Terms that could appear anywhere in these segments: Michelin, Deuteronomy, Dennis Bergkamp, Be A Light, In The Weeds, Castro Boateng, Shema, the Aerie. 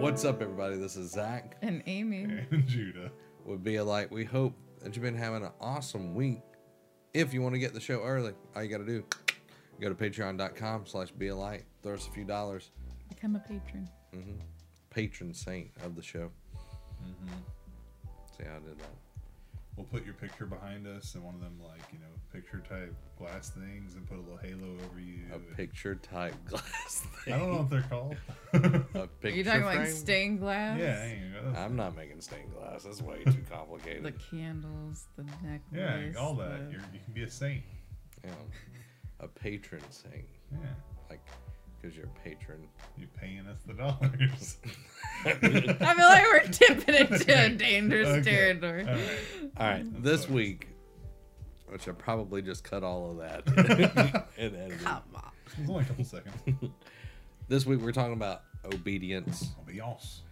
What's up, everybody? This is Zach. And Amy. And Judah. With Be A Light. We hope that you've been having an awesome week. If you want to get the show early, all you got to do, go to patreon.com/Be A Light. Throw us a few dollars. Become a patron. Mm-hmm. Patron saint of the show. Mm-hmm. See how I did that. We'll put your picture behind us in one of them, like, you know, picture type glass things and put a little halo over you. A picture type glass thing. I don't know what they're called. A picture. Are you talking frame? Like stained glass? Yeah. I'm not making stained glass. That's way too complicated. The candles, the necklace. Yeah, all that. You can be a saint. Yeah. A patron saint. Yeah. Like, because you're a patron. You're paying us the dollars. I feel like we're tipping into a dangerous territory. All right. This week, which I probably just cut all of that. Come on. It's only a couple seconds. This week, we're talking about obedience. Obedience.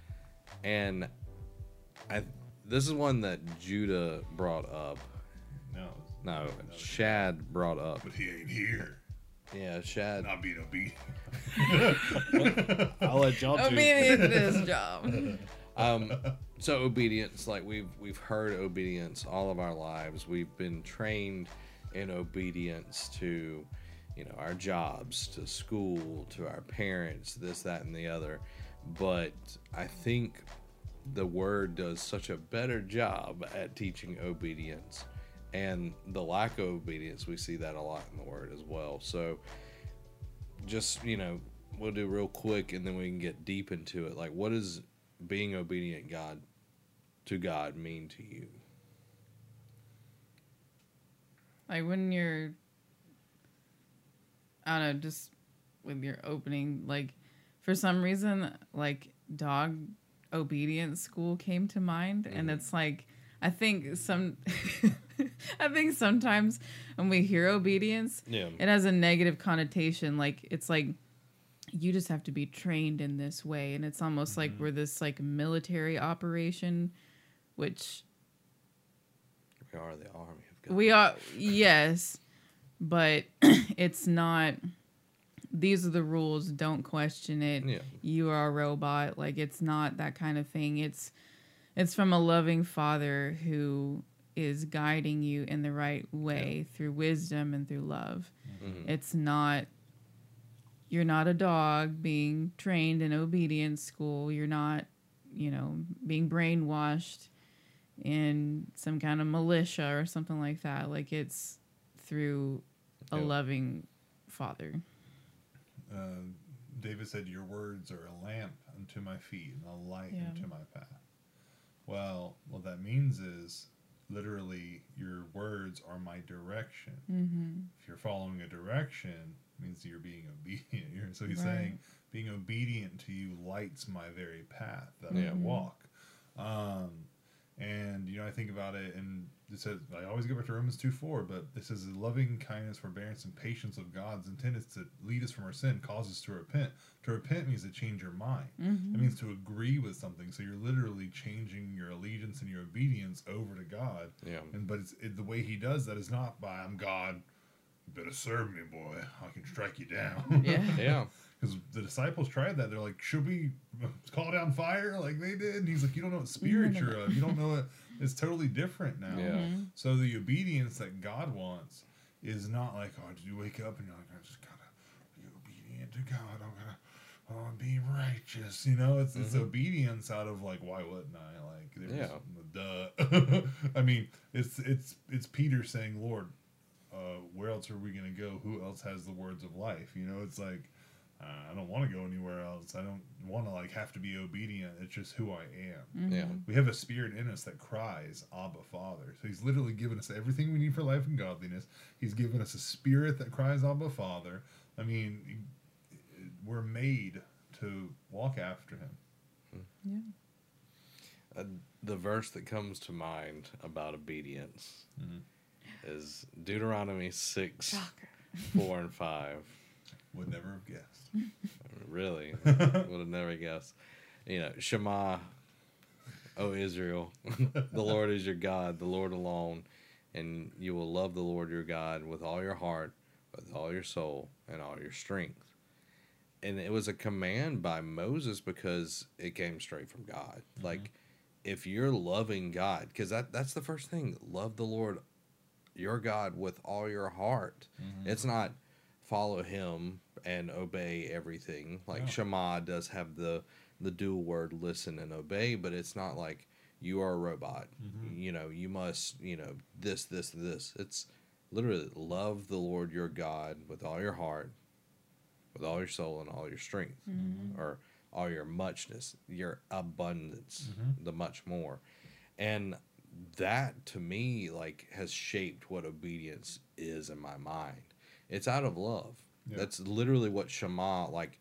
And this is one that Judah brought up. No, Shad brought up. But he ain't here. Yeah, Shad. Not being obedient. I'll let y'all do it. Obedient is job. So obedience, like we've heard obedience all of our lives. We've been trained in obedience to, you know, our jobs, to school, to our parents, this, that, and the other. But I think the Word does such a better job at teaching obedience. And the lack of obedience, we see that a lot in the Word as well. So just, you know, we'll do real quick and then we can get deep into it. Like, what does being obedient to God mean to you? Like when you're, I don't know, just with your opening, like for some reason, like dog obedience school came to mind. Mm-hmm. And it's like, I think sometimes when we hear obedience, it has a negative connotation. Like, it's like, you just have to be trained in this way. And it's almost like we're this like military operation, which... We are the army of God. We are, yes. But it's not, these are the rules, don't question it. Yeah. You are a robot. Like, it's not that kind of thing. It's from a loving Father who is guiding you in the right way through wisdom and through love. Mm-hmm. It's not, you're not a dog being trained in obedience school. You're not, you know, being brainwashed in some kind of militia or something like that. Like, it's through a loving Father. David said, your words are a lamp unto my feet and a light unto my path. Well, what that means is literally your words are my direction. Mm-hmm. If you're following a direction, it means you're being obedient. So he's saying being obedient to you lights my very path that I walk. And, you know, I think about it, and it says, I always go back to Romans 2:4, but it says, the loving kindness, forbearance, and patience of God's intent is to lead us from our sin, cause us to repent. To repent means to change your mind. Mm-hmm. It means to agree with something. So you're literally changing your allegiance and your obedience over to God. Yeah. But the way he does that is not by, I'm God, you better serve me, boy. I can strike you down. Yeah. Yeah. Because the disciples tried that. They're like, should we call down fire like they did? And he's like, you don't know what spirit you're of. You don't know it. It's totally different now. Yeah. Mm-hmm. So the obedience that God wants is not like, oh, did you wake up and you're like, I just gotta be obedient to God. I'm gonna be righteous. You know, it's obedience out of like, why wouldn't I? Like, duh. I mean, it's Peter saying, Lord, where else are we gonna go? Who else has the words of life? You know, it's like, I don't want to go anywhere else. I don't want to like have to be obedient. It's just who I am. Mm-hmm. Yeah. We have a spirit in us that cries, Abba, Father. So he's literally given us everything we need for life and godliness. He's given us a spirit that cries, Abba, Father. I mean, we're made to walk after him. Yeah. The verse that comes to mind about obedience is Deuteronomy 6:4-5. Would never have guessed. Really? Would have never guessed. You know, Shema, O Israel, the Lord is your God, the Lord alone, and you will love the Lord your God with all your heart, with all your soul, and all your strength. and it was a command by Moses because it came straight from God. Mm-hmm. Like, if you're loving God, because that's the first thing, love the Lord your God with all your heart. Mm-hmm. It's not follow him and obey everything. Like, yeah. Shema does have the dual word listen and obey, but it's not like you are a robot. Mm-hmm. You know, you must, you know, this. It's literally love the Lord your God with all your heart, with all your soul and all your strength, mm-hmm. or all your muchness, your abundance, mm-hmm. the much more. And that to me, like, has shaped what obedience is in my mind. It's out of love. Yep. That's literally what Shema, like,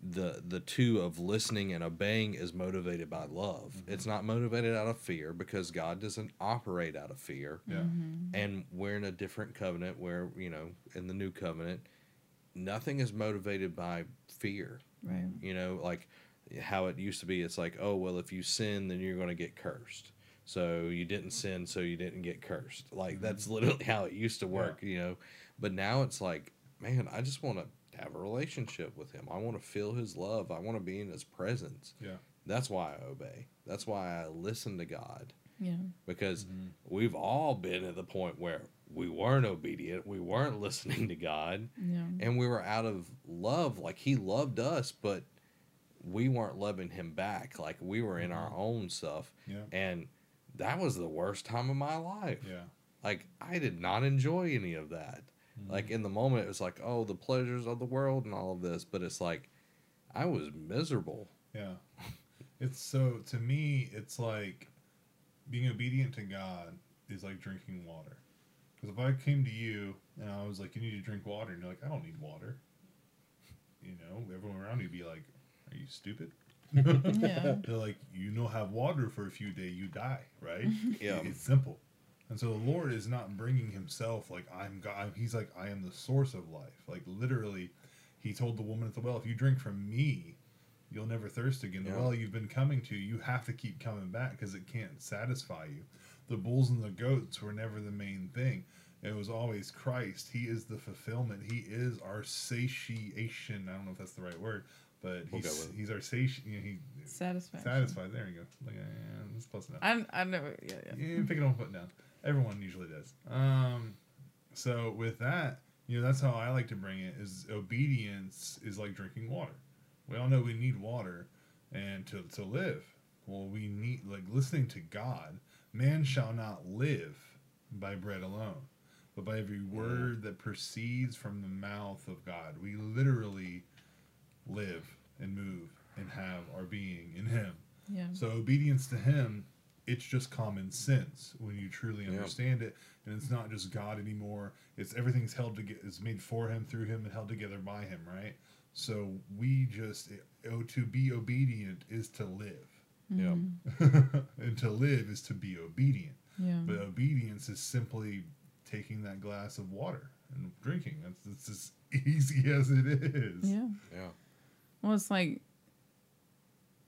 the two of listening and obeying is motivated by love. Mm-hmm. It's not motivated out of fear, because God doesn't operate out of fear. Yeah. Mm-hmm. And we're in a different covenant where, you know, in the new covenant, nothing is motivated by fear. Right. You know, like how it used to be, it's like, oh, well, if you sin, then you're going to get cursed. So you didn't sin, so you didn't get cursed. Like, mm-hmm. that's literally how it used to work, yeah. you know. But now it's like, man, I just want to have a relationship with him. I want to feel his love. I want to be in his presence. Yeah. That's why I obey. That's why I listen to God. Yeah. Because mm-hmm. we've all been at the point where we weren't obedient. We weren't listening to God. Yeah. And we were out of love. Like, he loved us, but we weren't loving him back. Like, we were in our own stuff. Yeah. And that was the worst time of my life. Yeah. Like, I did not enjoy any of that. Like, in the moment, it was like, oh, the pleasures of the world and all of this. But it's like, I was miserable. Yeah. It's so, to me, it's like being obedient to God is like drinking water. Because if I came to you and I was like, you need to drink water, and you're like, I don't need water. You know, everyone around you would be like, are you stupid? Yeah. They're like, you know, have water for a few days, you die, right? Yeah. It's simple. And so the Lord is not bringing himself like, I'm God. He's like, I am the source of life. Like, literally, he told the woman at the well, if you drink from me, you'll never thirst again. The yeah. well you've been coming to, you have to keep coming back because it can't satisfy you. The bulls and the goats were never the main thing. It was always Christ. He is the fulfillment. He is our satiation. I don't know if that's the right word, but he's our satiation. You know, he satisfied. There you go. Like, yeah, that's close enough. I've never. Yeah. You pick it up and put it down. Everyone usually does. So with that, you know, that's how I like to bring it, is obedience is like drinking water. We all know we need water and to live. Well, we need, like, listening to God. Man shall not live by bread alone, but by every word that proceeds from the mouth of God. We literally live and move and have our being in him. Yeah. So obedience to him, it's just common sense when you truly understand it, and it's not just God anymore. It's everything's held together, it's made for him, through him, and held together by him, right? So we just, to be obedient is to live. Mm-hmm. Yeah. And to live is to be obedient. Yeah. But obedience is simply taking that glass of water and drinking. That's as easy as it is. Yeah. Yeah. Well, it's like,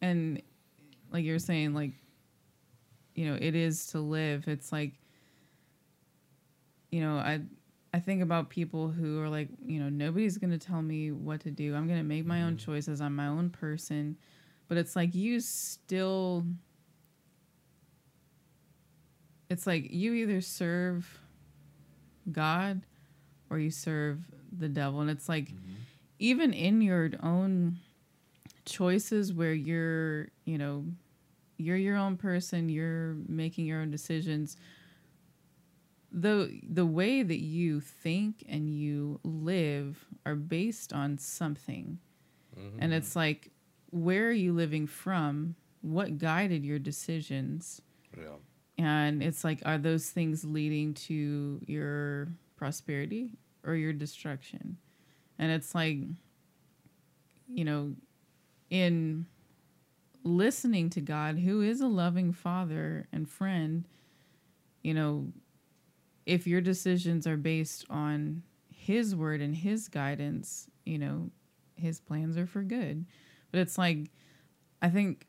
and like you were saying, like, you know, it is to live. It's like, you know, I think about people who are like, you know, nobody's going to tell me what to do. I'm going to make my own choices. I'm my own person. But it's like, you either serve God or you serve the devil. And it's like, even in your own choices where you're, you know, you're your own person, you're making your own decisions, the way that you think and you live are based on something. Mm-hmm. And it's like, where are you living from? What guided your decisions? Yeah. And it's like, are those things leading to your prosperity or your destruction? And it's like, you know, in listening to God, who is a loving father and friend, you know, if your decisions are based on his word and his guidance, you know, his plans are for good. But it's like, I think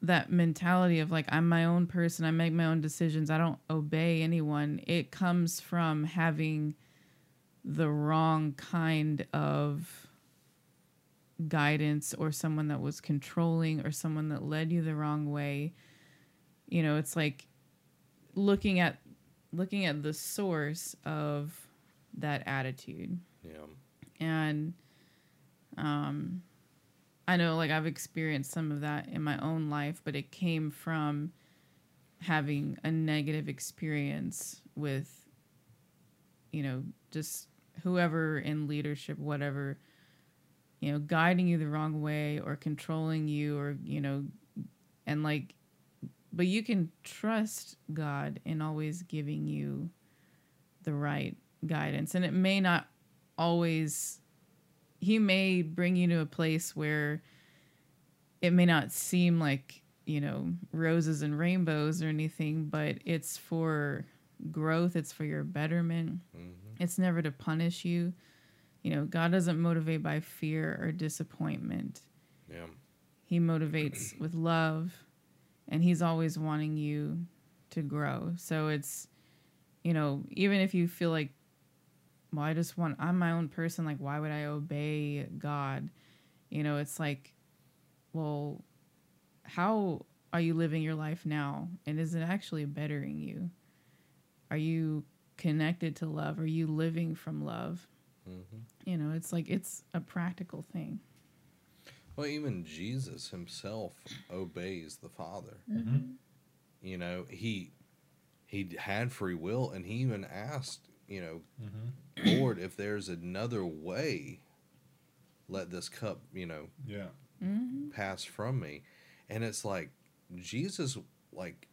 that mentality of like, I'm my own person, I make my own decisions, I don't obey anyone, it comes from having the wrong kind of guidance or someone that was controlling or someone that led you the wrong way. You know, it's like looking at the source of that attitude. Yeah. And I know, like, I've experienced some of that in my own life, but it came from having a negative experience with, you know, just whoever in leadership, whatever, you know, guiding you the wrong way or controlling you or, you know, and like, but you can trust God in always giving you the right guidance. And it may not always, he may bring you to a place where it may not seem like, you know, roses and rainbows or anything, but it's for growth. It's for your betterment. Mm-hmm. It's never to punish you. You know, God doesn't motivate by fear or disappointment. Yeah. He motivates with love, and he's always wanting you to grow. So it's, you know, even if you feel like, well, I'm my own person. Like, why would I obey God? You know, it's like, well, how are you living your life now? And is it actually bettering you? Are you connected to love? Are you living from love? Mm-hmm. You know, it's like, it's a practical thing. Well, even Jesus himself obeys the Father. Mm-hmm. You know, he had free will, and he even asked, you know, mm-hmm. Lord, if there's another way, let this cup, you know, mm-hmm. pass from me. And it's like Jesus, like,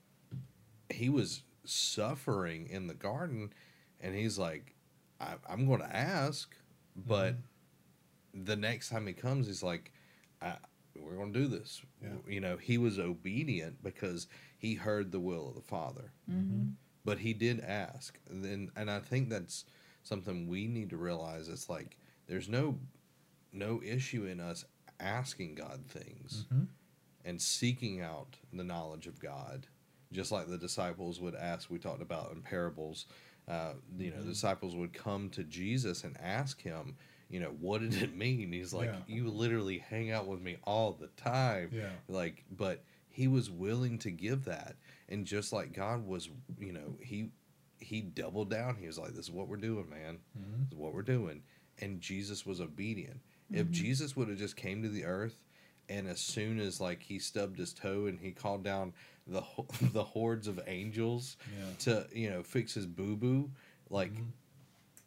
he was suffering in the garden, and he's like, I'm going to ask, but mm-hmm. the next time he comes, he's like, we're going to do this. Yeah. You know, he was obedient because he heard the will of the Father. Mm-hmm. But he did ask. And I think that's something we need to realize. It's like there's no issue in us asking God things mm-hmm. and seeking out the knowledge of God, just like the disciples would ask. We talked about in parables, you know, the disciples would come to Jesus and ask him, you know, what did it mean? He's like, you literally hang out with me all the time. Yeah. Like, but he was willing to give that. And just like God was, you know, he doubled down. He was like, this is what we're doing, man. Mm-hmm. This is what we're doing. And Jesus was obedient. Mm-hmm. If Jesus would have just came to the earth, and as soon as, like, he stubbed his toe and he called down the hordes of angels to, you know, fix his boo-boo, like, mm-hmm.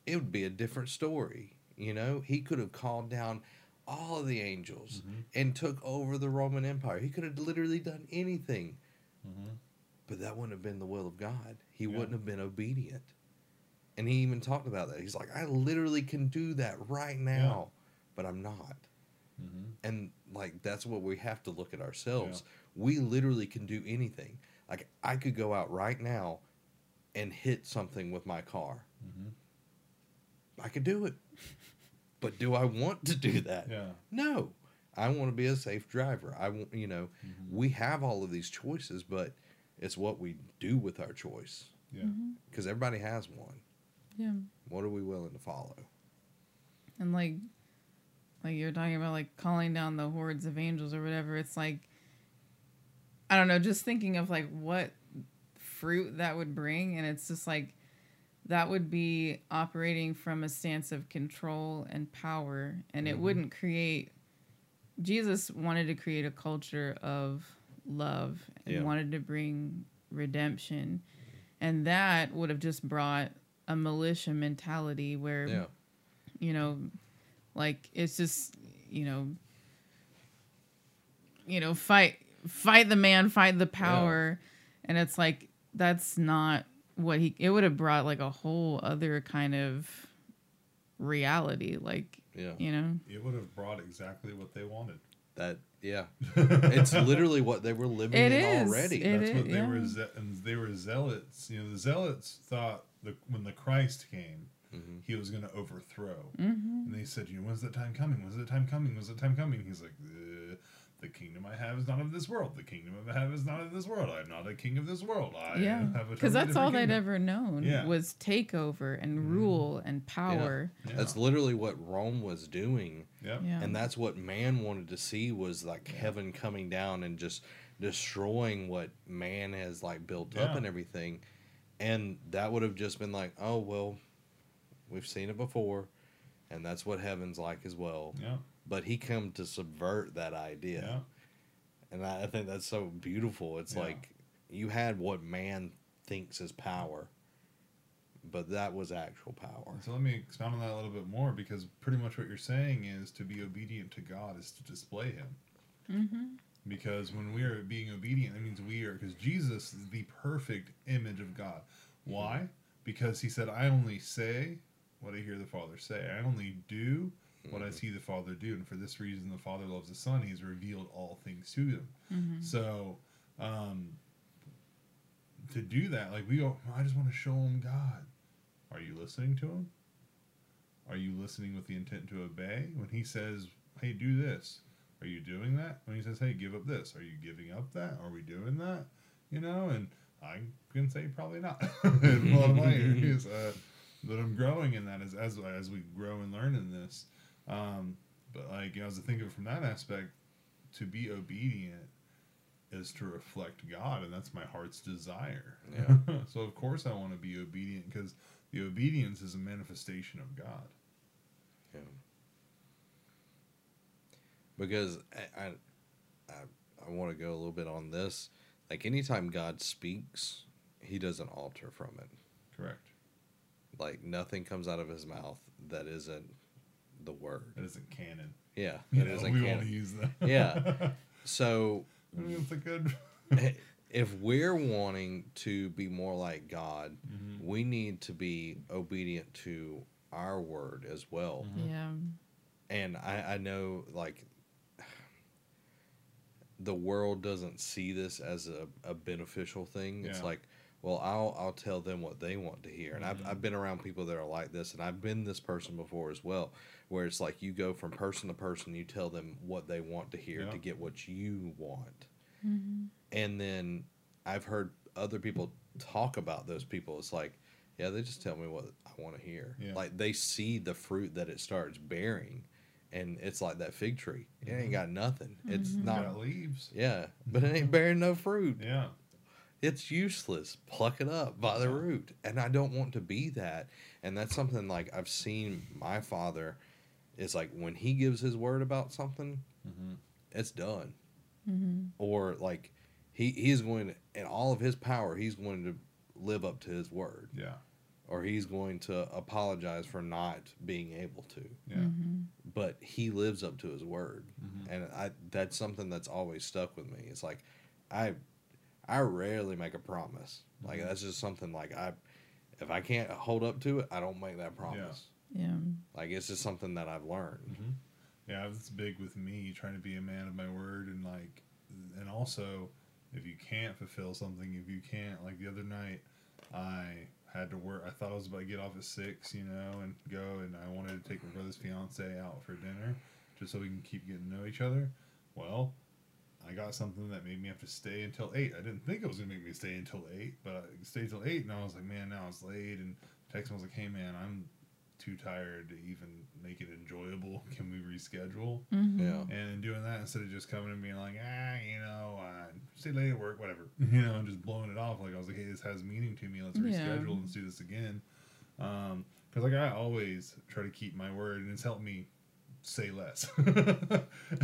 it would be a different story, you know? He could have called down all of the angels mm-hmm. and took over the Roman Empire. He could have literally done anything. Mm-hmm. But that wouldn't have been the will of God. He wouldn't have been obedient. And he even talked about that. He's like, I literally can do that right now, but I'm not. Mm-hmm. And, like, that's what we have to look at ourselves. Yeah. We literally can do anything. Like, I could go out right now and hit something with my car. Mm-hmm. I could do it. But do I want to do that? Yeah. No. I want to be a safe driver. I want, you know, mm-hmm. we have all of these choices, but it's what we do with our choice. Yeah. Because mm-hmm. everybody has one. Yeah. What are we willing to follow? And like you were talking about, like, calling down the hordes of angels or whatever. It's like, I don't know, just thinking of, like, what fruit that would bring. And it's just like, that would be operating from a stance of control and power. And mm-hmm. it wouldn't create... Jesus wanted to create a culture of love and wanted to bring redemption, and that would have just brought a militia mentality where you know, like, it's just, you know fight the man, fight the power, and it's like, that's not what it would have brought, like, a whole other kind of reality, like, you know, it would have brought exactly what they wanted. That it's literally what they were living in already. That's what they were. They were zealots. You know, the zealots thought that when the Christ came, mm-hmm. he was going to overthrow. Mm-hmm. And they said, "You know, when's that time coming? When's that time coming? When's that time coming?" He's like, "The The kingdom I have is not of this world. The kingdom I have is not of this world. I am not a king of this world. I have a because that's all they'd ever known was takeover and rule and power. Yeah. Yeah. That's literally what Rome was doing. Yeah. Yeah. And that's what man wanted to see, was like heaven coming down and just destroying what man has like built up and everything. And that would have just been like, oh, well, we've seen it before. And that's what heaven's like as well. Yeah. But he come to subvert that idea. Yeah. And I think that's so beautiful. It's like you had what man thinks is power, but that was actual power. So let me expound on that a little bit more, because pretty much what you're saying is to be obedient to God is to display him. Mm-hmm. Because when we are being obedient, that means we are, because Jesus is the perfect image of God. Why? Because he said, I only say what I hear the Father say. I only do what I see the Father do. And for this reason, the Father loves the Son. He's revealed all things to him. Mm-hmm. So, to do that, like we go, I just want to show him God. Are you listening to him? Are you listening with the intent to obey? When he says, hey, do this, are you doing that? When he says, hey, give up this, are you giving up that? Are we doing that? You know, and I can say probably not. In a lot of ways, but I'm growing in that as we grow and learn in this. But like, you know, as I think of it from that aspect, to be obedient is to reflect God, and that's my heart's desire. Yeah. So of course I want to be obedient, because the obedience is a manifestation of God. Yeah. Because I want to go a little bit on this. Like, anytime God speaks, he doesn't alter from it. Correct. Like, nothing comes out of his mouth that isn't the word. That isn't canon. Yeah. We want to use that. Yeah. So, I mean, it's a good. If we're wanting to be more like God, we need to be obedient to our word as well. Mm-hmm. Yeah. And I know, like, the world doesn't see this as a beneficial thing. Yeah. It's like, well, I'll tell them what they want to hear. And I've been around people that are like this, and I've been this person before as well, where it's like you go from person to person, you tell them what they want to hear to get what you want. Mm-hmm. And then I've heard other people talk about those people. It's like, yeah, they just tell me what I want to hear. Yeah. Like, they see the fruit that it starts bearing, and it's like that fig tree. It ain't got nothing. It's not got leaves. Yeah, but it ain't bearing no fruit. Yeah. It's useless. Pluck it up by the root. And I don't want to be that. And that's something, like, I've seen my father is like, when he gives his word about something, it's done. Mm-hmm. Or like he's going to, in all of his power, he's going to live up to his word. Yeah. Or he's going to apologize for not being able to. Yeah. Mm-hmm. But he lives up to his word. Mm-hmm. And that's something that's always stuck with me. It's like, I rarely make a promise. Like, that's just something, like, if I can't hold up to it, I don't make that promise. Yeah. Like, it's just something that I've learned. Mm-hmm. Yeah, it's big with me, trying to be a man of my word. And, like, and also, if you can't fulfill something, if you can't, like, the other night, I had to work. I thought I was about to get off at 6, you know, and go. And I wanted to take my brother's fiance out for dinner just so we can keep getting to know each other. Well, I got something that made me have to stay until 8. I didn't think it was going to make me stay until 8, but I stayed till 8, and I was like, man, now it's late. And text him, I was like, hey, man, I'm too tired to even make it enjoyable. Can we reschedule? Mm-hmm. Yeah. And doing that, instead of just coming and being like, you know, stay late at work, whatever, you know, and just blowing it off. Like, I was like, hey, this has meaning to me. Let's reschedule and let's do this again. Because, like, I always try to keep my word, and it's helped me say less.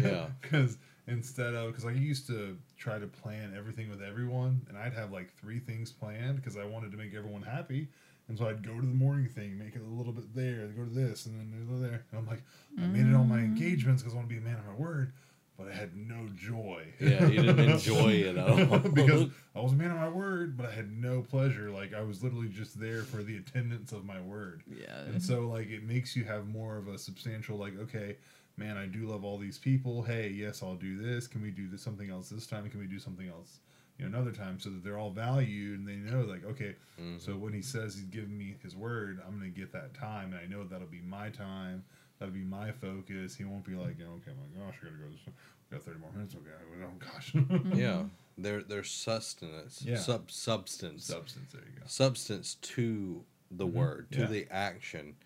Yeah. Because because I used to try to plan everything with everyone, and I'd have like 3 things planned because I wanted to make everyone happy, and so I'd go to the morning thing, make it a little bit there, go to this, and then there, and I'm like, I made it all my engagements because I want to be a man of my word, but I had no joy. Yeah, you didn't enjoy it at all. Because I was a man of my word, but I had no pleasure. Like, I was literally just there for the attendance of my word. Yeah. And so, like, it makes you have more of a substantial, like, okay, man, I do love all these people. Hey, yes, I'll do this. Can we do something else this time? Can we do something else, you know, another time? So that they're all valued, and they know, like, okay, so when he says he's giving me his word, I'm going to get that time. And I know that'll be my time. That'll be my eye focus. He won't be like, you know, okay, my gosh, I gotta go. We got 30 more minutes. Okay, oh gosh. Yeah, there's sustenance. Yeah. Substance. Substance. There you go. Substance to the word, to the action,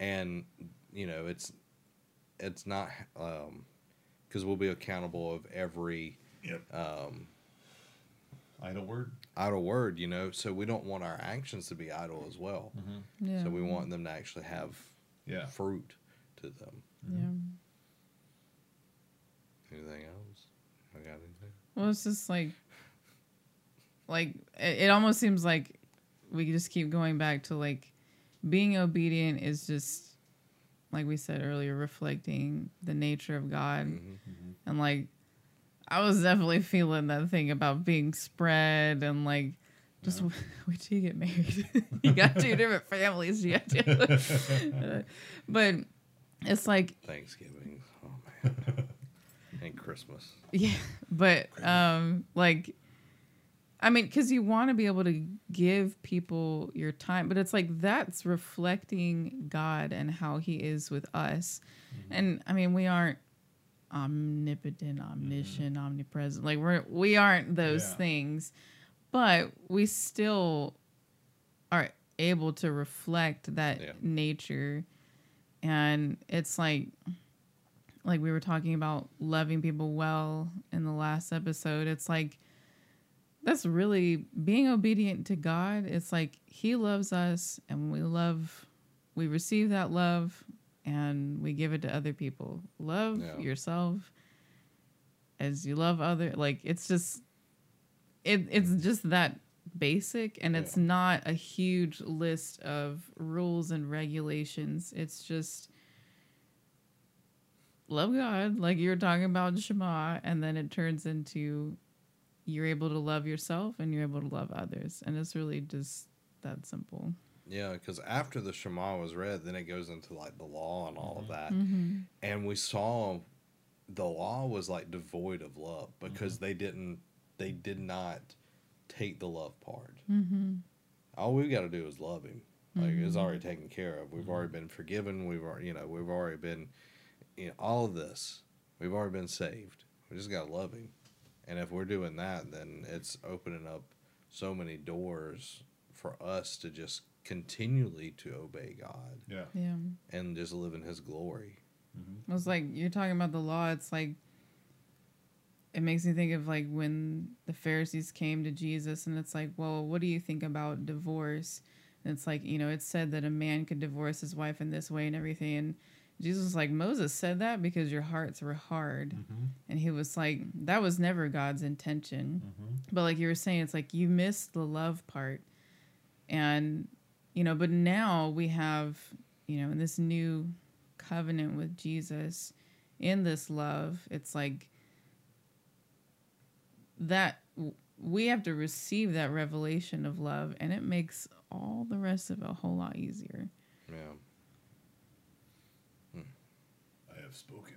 and you know, it's not because we'll be accountable of every idle word. Idle word, you know. So we don't want our actions to be idle as well. Mm-hmm. Yeah. So we want them to actually have fruit to them. Yeah. Anything else? I got anything? Well, it's just like it almost seems like we just keep going back to like being obedient is just like we said earlier, reflecting the nature of God, and like. I was definitely feeling that thing about being spread and like, just wait till you get married. You got two different families. You got to, but it's like Thanksgiving, oh man, and Christmas. Yeah, but like, I mean, because you want to be able to give people your time, but it's like that's reflecting God and how He is with us, and I mean, we aren't omnipotent, omniscient, omnipresent. Like we aren't those things, but we still are able to reflect that nature. And it's like we were talking about loving people well in the last episode. It's like, that's really being obedient to God. It's like He loves us and when we love, we receive that love. And we give it to other people. Love yourself as you love other. Like it's just, it's just that basic, and it's not a huge list of rules and regulations. It's just love God, like you were talking about Shema, and then it turns into you're able to love yourself and you're able to love others, and it's really just that simple. Yeah, because after the Shema was read, then it goes into like the law and all of that. Mm-hmm. And we saw the law was like devoid of love because they did not take the love part. Mm-hmm. All we've got to do is love Him. Like it's already taken care of. We've already been forgiven. We've already been, you know, all of this. We've already been saved. We just got to love Him. And if we're doing that, then it's opening up so many doors for us to just continually to obey God, and just live in His glory. Mm-hmm. It's like you're talking about the law. It's like it makes me think of like when the Pharisees came to Jesus, and it's like, well, what do you think about divorce? And it's like, you know, it said that a man could divorce his wife in this way and everything. And Jesus was like, Moses said that because your hearts were hard, and He was like, that was never God's intention. Mm-hmm. But like you were saying, it's like you missed the love part, and you know, but now we have, you know, in this new covenant with Jesus, in this love, it's like that we have to receive that revelation of love, and it makes all the rest of it a whole lot easier. Yeah. I have spoken.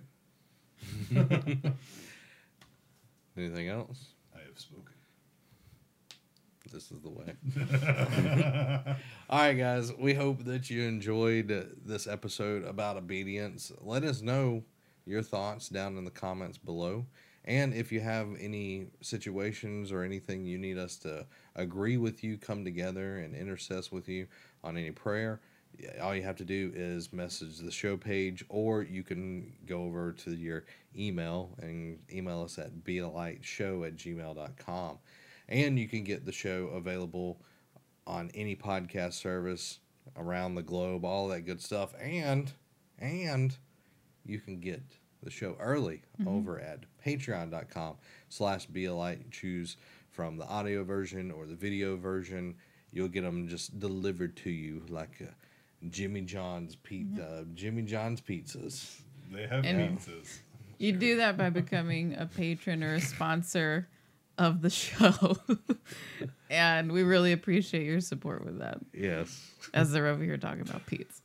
Anything else? I have spoken. This is the way. All right, guys. We hope that you enjoyed this episode about obedience. Let us know your thoughts down in the comments below. And if you have any situations or anything you need us to agree with you, come together and intercess with you on any prayer, all you have to do is message the show page, or you can go over to your email and email us at bealightshow@gmail.com. And you can get the show available on any podcast service around the globe, all that good stuff. And you can get the show early over at patreon.com/bealight. Choose from the audio version or the video version. You'll get them just delivered to you like Jimmy John's pizzas. They have pizzas. You do that by becoming a patron or a sponsor of the show. And we really appreciate your support with that. Yes. As they're over here talking about pizza.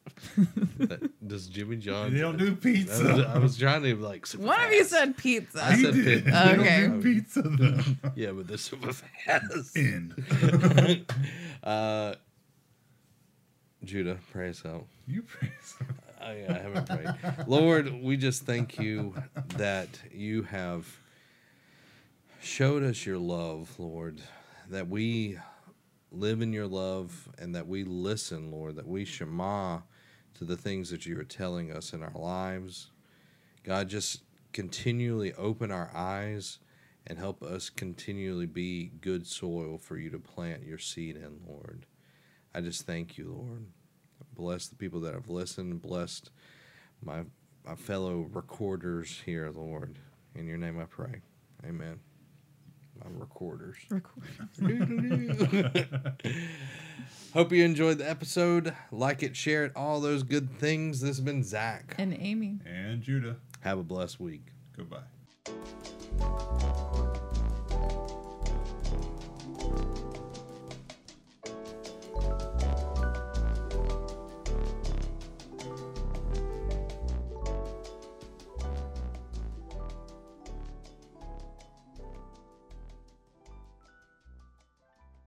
Does Jimmy John... They don't do pizza. I was trying to like... One of you said pizza. I said pizza. Okay. They don't do pizza though. Yeah, but they're super fast. In. Judah, pray us out. You pray us out. I haven't prayed. Lord, we just thank you that you have showed us your love, Lord, that we live in your love and that we listen, Lord, that we Shema to the things that you are telling us in our lives. God, just continually open our eyes and help us continually be good soil for you to plant your seed in, Lord. I just thank you, Lord. Bless the people that have listened. Bless my fellow recorders here, Lord. In your name I pray. Amen. My recorders. Hope you enjoyed the episode. Like it, share it, all those good things. This has been Zach. And Amy. And Judah. Have a blessed week. Goodbye.